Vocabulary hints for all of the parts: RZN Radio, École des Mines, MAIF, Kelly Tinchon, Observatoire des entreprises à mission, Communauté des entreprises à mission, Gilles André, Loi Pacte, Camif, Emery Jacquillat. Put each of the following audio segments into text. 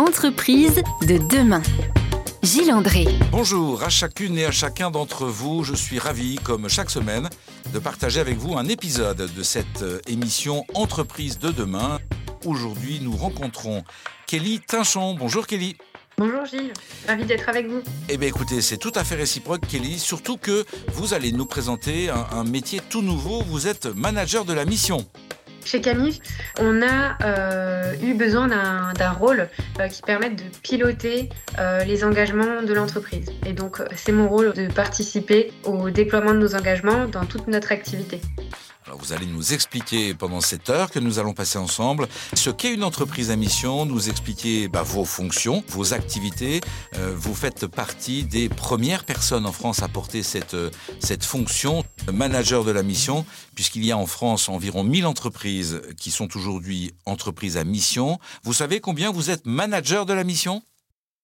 entreprises de demain. Gilles André. Bonjour à chacune et à chacun d'entre vous. Je suis ravi, comme chaque semaine, de partager avec vous un épisode de cette émission Entreprises de demain. Aujourd'hui, nous rencontrons Kelly Tinchon. Bonjour Kelly. Bonjour Gilles, ravi d'être avec vous. Eh bien écoutez, c'est tout à fait réciproque Kelly, surtout que vous allez nous présenter un métier tout nouveau. Vous êtes manager de la mission. Chez Camif, on a eu besoin d'un rôle qui permette de piloter les engagements de l'entreprise. Et donc, c'est mon rôle de participer au déploiement de nos engagements dans toute notre activité. Alors, vous allez nous expliquer pendant cette heure que nous allons passer ensemble ce qu'est une entreprise à mission, nous expliquer vos fonctions, vos activités. Vous faites partie des premières personnes en France à porter cette fonction manager de la mission, puisqu'il y a en France environ 1000 entreprises qui sont aujourd'hui entreprises à mission. Vous savez combien vous êtes manager de la mission ?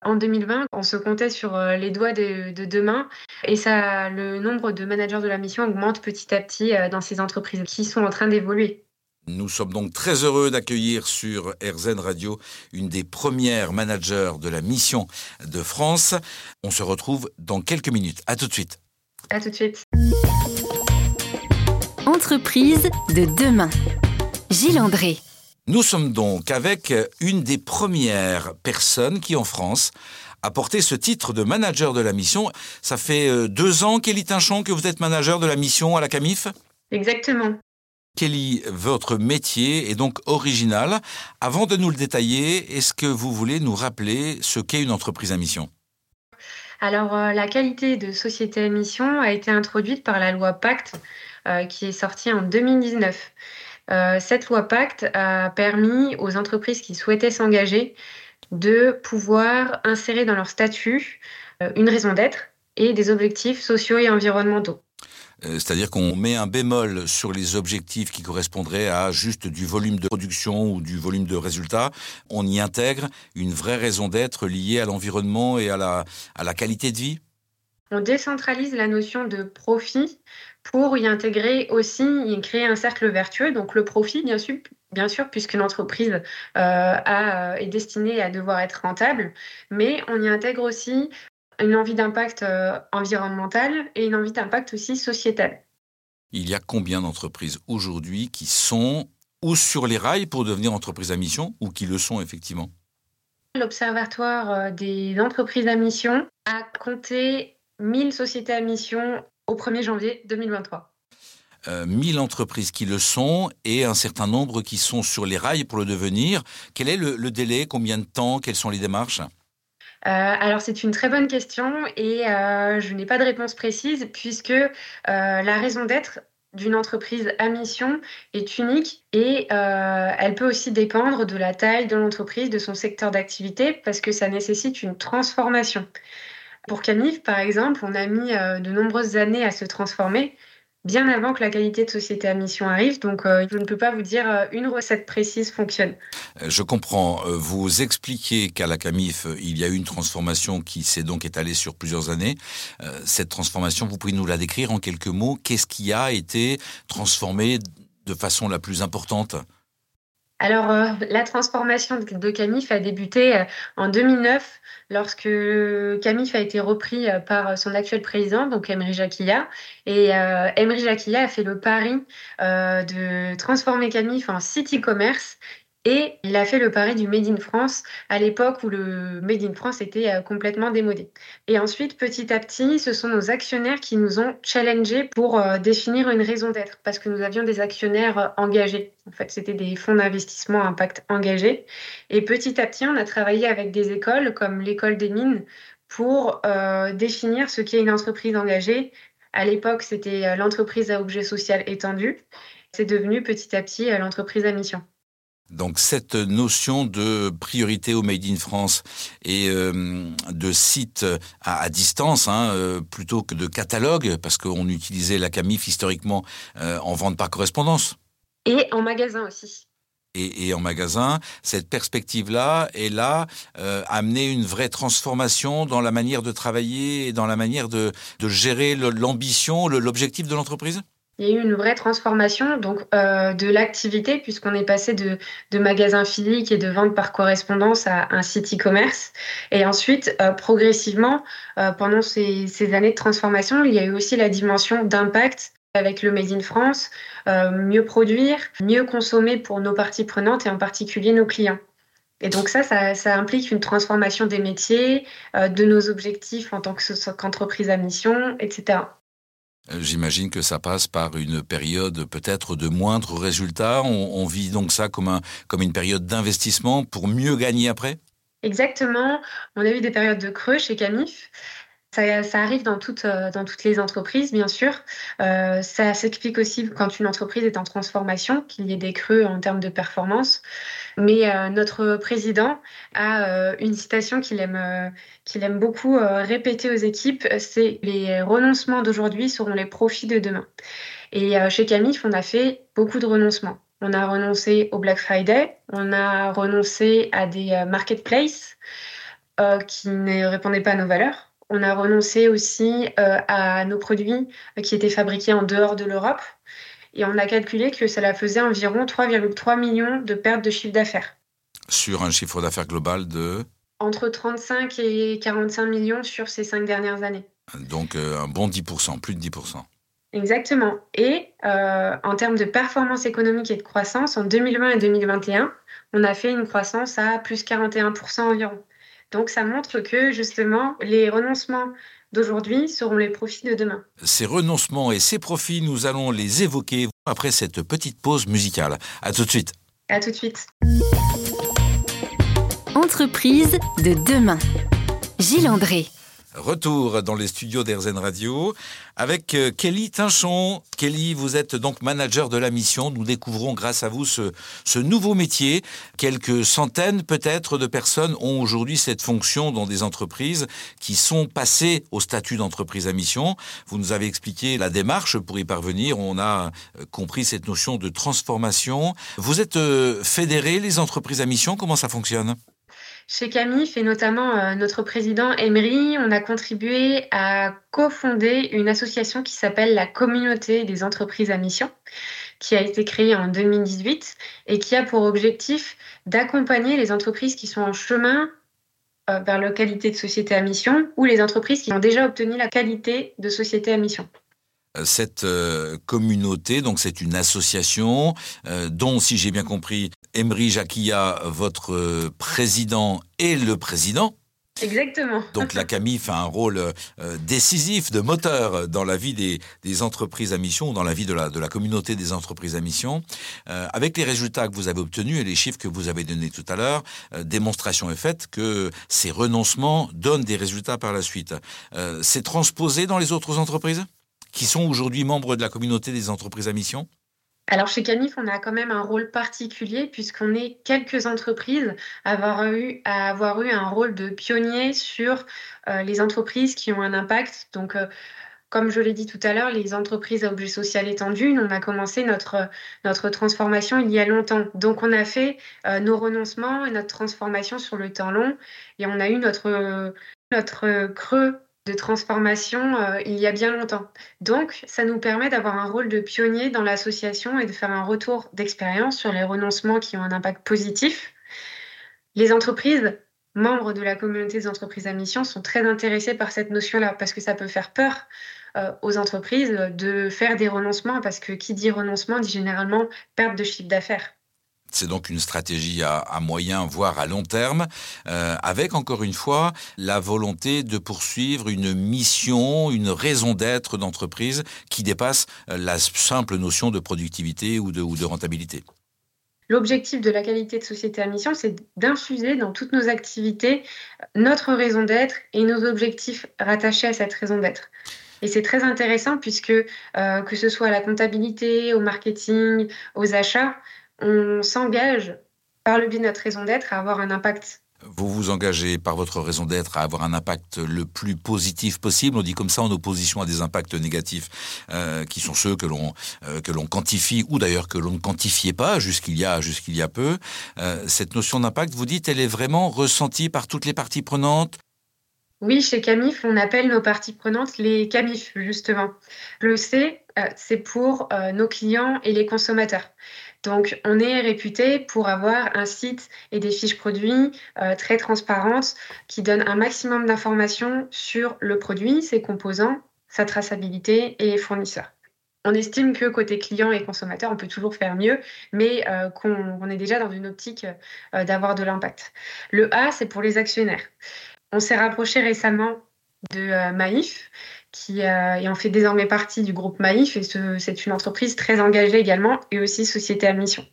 En 2020, on se comptait sur les doigts de demain et ça, le nombre de managers de la mission augmente petit à petit dans ces entreprises qui sont en train d'évoluer. Nous sommes donc très heureux d'accueillir sur RZN Radio une des premières managers de la mission de France. On se retrouve dans quelques minutes. À tout de suite. À tout de suite. Entreprises de demain. Gilles André. Nous sommes donc avec une des premières personnes qui, en France, a porté ce titre de manager de la mission. Ça fait 2 ans, Kelly Tinchon, que vous êtes manager de la mission à la Camif ? Exactement. Kelly, votre métier est donc original. Avant de nous le détailler, est-ce que vous voulez nous rappeler ce qu'est une entreprise à mission ? Alors, la qualité de société à mission a été introduite par la loi Pacte, qui est sortie en 2019. Cette loi Pacte a permis aux entreprises qui souhaitaient s'engager de pouvoir insérer dans leur statut une raison d'être et des objectifs sociaux et environnementaux. C'est-à-dire qu'on met un bémol sur les objectifs qui correspondraient à juste du volume de production ou du volume de résultat. On y intègre une vraie raison d'être liée à l'environnement et à la qualité de vie. On décentralise la notion de profit pour y intégrer aussi et créer un cercle vertueux. Donc le profit, bien sûr puisqu'une entreprise est destinée à devoir être rentable, mais on y intègre aussi une envie d'impact environnemental et une envie d'impact aussi sociétal. Il y a combien d'entreprises aujourd'hui qui sont ou sur les rails pour devenir entreprises à mission ou qui le sont effectivement ? L'Observatoire des entreprises à mission a compté 1000 sociétés à mission au 1er janvier 2023. 1000 entreprises qui le sont et un certain nombre qui sont sur les rails pour le devenir. Quel est le délai ? Combien de temps ? Quelles sont les démarches ? Alors, c'est une très bonne question et je n'ai pas de réponse précise puisque la raison d'être d'une entreprise à mission est unique et elle peut aussi dépendre de la taille de l'entreprise, de son secteur d'activité parce que ça nécessite une transformation. Pour Camif, par exemple, on a mis de nombreuses années à se transformer, bien avant que la qualité de société à mission arrive. Donc, je ne peux pas vous dire une recette précise fonctionne. Je comprends. Vous expliquez qu'à la Camif, il y a eu une transformation qui s'est donc étalée sur plusieurs années. Cette transformation, vous pouvez nous la décrire en quelques mots. Qu'est-ce qui a été transformé de façon la plus importante ? Alors, la transformation de Camif a débuté en 2009 lorsque Camif a été repris par son actuel président, donc Emery Jacquillat. Et Emery Jacquillat a fait le pari de transformer Camif en site e-commerce et il a fait le pari du Made in France à l'époque où le Made in France était complètement démodé. Et ensuite, petit à petit, ce sont nos actionnaires qui nous ont challengés pour définir une raison d'être parce que nous avions des actionnaires engagés. En fait, c'était des fonds d'investissement à impact engagés. Et petit à petit, on a travaillé avec des écoles comme l'École des Mines pour définir ce qu'est une entreprise engagée. À l'époque, c'était l'entreprise à objet social étendu. C'est devenu petit à petit l'entreprise à mission. Donc cette notion de priorité au Made in France et de site à distance plutôt que de catalogue, parce qu'on utilisait la Camif historiquement en vente par correspondance. Et en magasin aussi. Et en magasin, cette perspective-là est là, amener une vraie transformation dans la manière de travailler et dans la manière de gérer l'ambition, l'objectif de l'entreprise ? Il y a eu une vraie transformation donc, de l'activité, puisqu'on est passé de magasins physiques et de ventes par correspondance à un site e-commerce. Et ensuite, progressivement, pendant ces années de transformation, il y a eu aussi la dimension d'impact avec le Made in France, mieux produire, mieux consommer pour nos parties prenantes et en particulier nos clients. Et donc ça implique une transformation des métiers, de nos objectifs en tant qu'entreprise à mission, etc. J'imagine que ça passe par une période peut-être de moindres résultats. On vit donc ça comme une période d'investissement pour mieux gagner après ? Exactement. On a eu des périodes de creux chez Camif. Ça arrive dans toutes les entreprises, bien sûr. Ça s'explique aussi quand une entreprise est en transformation, qu'il y ait des creux en termes de performance. Mais notre président a une citation qu'il aime beaucoup répéter aux équipes, c'est « Les renoncements d'aujourd'hui seront les profits de demain ». Et chez Camif, on a fait beaucoup de renoncements. On a renoncé au Black Friday, on a renoncé à des marketplaces qui ne répondaient pas à nos valeurs. On a renoncé aussi à nos produits qui étaient fabriqués en dehors de l'Europe et on a calculé que cela faisait environ 3,3 millions de pertes de chiffre d'affaires. Sur un chiffre d'affaires global de ? Entre 35 et 45 millions sur ces 5 dernières années. Donc un bon 10%, plus de 10%. Exactement. Et en termes de performance économique et de croissance, en 2020 et 2021, on a fait une croissance à plus 41% environ. Donc ça montre que, justement, les renoncements d'aujourd'hui seront les profits de demain. Ces renoncements et ces profits, nous allons les évoquer après cette petite pause musicale. À tout de suite. À tout de suite. Entreprise de demain. Gilles André. Retour dans les studios d'RZN Radio avec Kelly Tinchon. Kelly, vous êtes donc manager de la mission. Nous découvrons grâce à vous ce nouveau métier. Quelques centaines peut-être de personnes ont aujourd'hui cette fonction dans des entreprises qui sont passées au statut d'entreprise à mission. Vous nous avez expliqué la démarche pour y parvenir. On a compris cette notion de transformation. Vous êtes fédéré les entreprises à mission. Comment ça fonctionne ? Chez Camif et notamment notre président Emery, on a contribué à cofonder une association qui s'appelle la Communauté des entreprises à mission, qui a été créée en 2018 et qui a pour objectif d'accompagner les entreprises qui sont en chemin vers la qualité de société à mission ou les entreprises qui ont déjà obtenu la qualité de société à mission. Cette communauté, donc c'est une association dont, si j'ai bien compris, Emery Jacquillat, votre président, est le président. Exactement. Donc la Camif a un rôle décisif de moteur dans la vie des entreprises à mission, dans la vie de la communauté des entreprises à mission. Avec les résultats que vous avez obtenus et les chiffres que vous avez donnés tout à l'heure, démonstration est faite que ces renoncements donnent des résultats par la suite. C'est transposé dans les autres entreprises ? Qui sont aujourd'hui membres de la communauté des entreprises à mission ? Alors chez Camif, on a quand même un rôle particulier puisqu'on est quelques entreprises à avoir eu un rôle de pionnier sur les entreprises qui ont un impact. Donc, comme je l'ai dit tout à l'heure, les entreprises à objet social étendu, on a commencé notre transformation il y a longtemps. Donc, on a fait nos renoncements et notre transformation sur le temps long et on a eu notre creux de transformation il y a bien longtemps. Donc, ça nous permet d'avoir un rôle de pionnier dans l'association et de faire un retour d'expérience sur les renoncements qui ont un impact positif. Les entreprises, membres de la communauté des entreprises à mission, sont très intéressées par cette notion-là parce que ça peut faire peur aux entreprises de faire des renoncements parce que qui dit renoncement dit généralement perte de chiffre d'affaires. C'est donc une stratégie à moyen, voire à long terme, avec, encore une fois, la volonté de poursuivre une mission, une raison d'être d'entreprise qui dépasse la simple notion de productivité ou de rentabilité. L'objectif de la qualité de société à mission, c'est d'infuser dans toutes nos activités notre raison d'être et nos objectifs rattachés à cette raison d'être. Et c'est très intéressant puisque, que ce soit à la comptabilité, au marketing, aux achats, on s'engage par le biais de notre raison d'être à avoir un impact. Vous vous engagez par votre raison d'être à avoir un impact le plus positif possible. On dit comme ça en opposition à des impacts négatifs qui sont ceux que l'on quantifie ou d'ailleurs que l'on ne quantifiait pas jusqu'il y a peu. Cette notion d'impact, vous dites, elle est vraiment ressentie par toutes les parties prenantes ? Oui, chez Camif, on appelle nos parties prenantes les Camif, justement. Le C, c'est pour nos clients et les consommateurs. Donc, on est réputé pour avoir un site et des fiches produits très transparentes qui donnent un maximum d'informations sur le produit, ses composants, sa traçabilité et les fournisseurs. On estime que côté client et consommateur, on peut toujours faire mieux, mais qu'on est déjà dans une optique d'avoir de l'impact. Le A, c'est pour les actionnaires. On s'est rapproché récemment de MAIF, qui en fait désormais partie du groupe MAIF, et c'est une entreprise très engagée également, et aussi société à mission.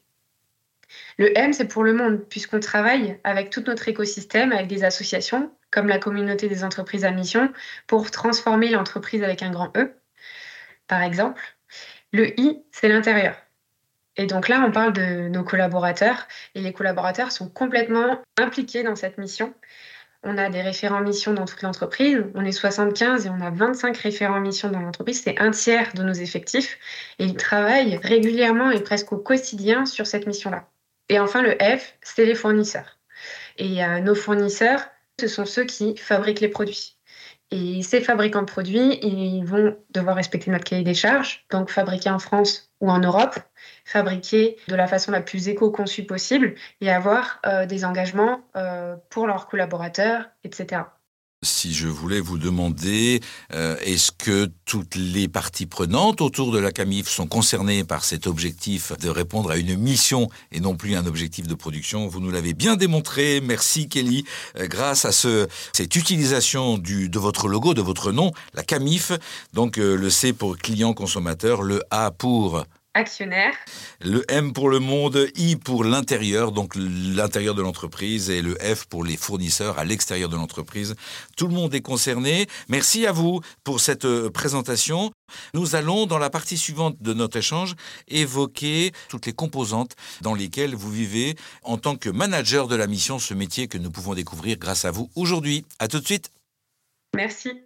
Le M, c'est pour le monde, puisqu'on travaille avec tout notre écosystème, avec des associations, comme la Communauté des entreprises à mission, pour transformer l'entreprise avec un grand E, par exemple. Le I, c'est l'intérieur. Et donc là, on parle de nos collaborateurs, et les collaborateurs sont complètement impliqués dans cette mission. On a des référents mission dans toute l'entreprise, on est 75 et on a 25 référents mission dans l'entreprise, c'est un tiers de nos effectifs et ils travaillent régulièrement et presque au quotidien sur cette mission-là. Et enfin le F, c'est les fournisseurs. Et nos fournisseurs, ce sont ceux qui fabriquent les produits. Et ces fabricants de produits, ils vont devoir respecter notre cahier des charges, donc fabriquer en France ou en Europe, fabriquer de la façon la plus éco-conçue possible et avoir des engagements pour leurs collaborateurs, etc. Si je voulais vous demander, est-ce que toutes les parties prenantes autour de la Camif sont concernées par cet objectif de répondre à une mission et non plus un objectif de production? Vous nous l'avez bien démontré. Merci Kelly. Grâce à cette utilisation de votre logo, de votre nom, la Camif, donc le C pour client consommateur, le A pour... actionnaire. Le M pour le monde, I pour l'intérieur, donc l'intérieur de l'entreprise, et le F pour les fournisseurs à l'extérieur de l'entreprise. Tout le monde est concerné. Merci à vous pour cette présentation. Nous allons, dans la partie suivante de notre échange, évoquer toutes les composantes dans lesquelles vous vivez en tant que manager de la mission, ce métier que nous pouvons découvrir grâce à vous aujourd'hui. À tout de suite. Merci.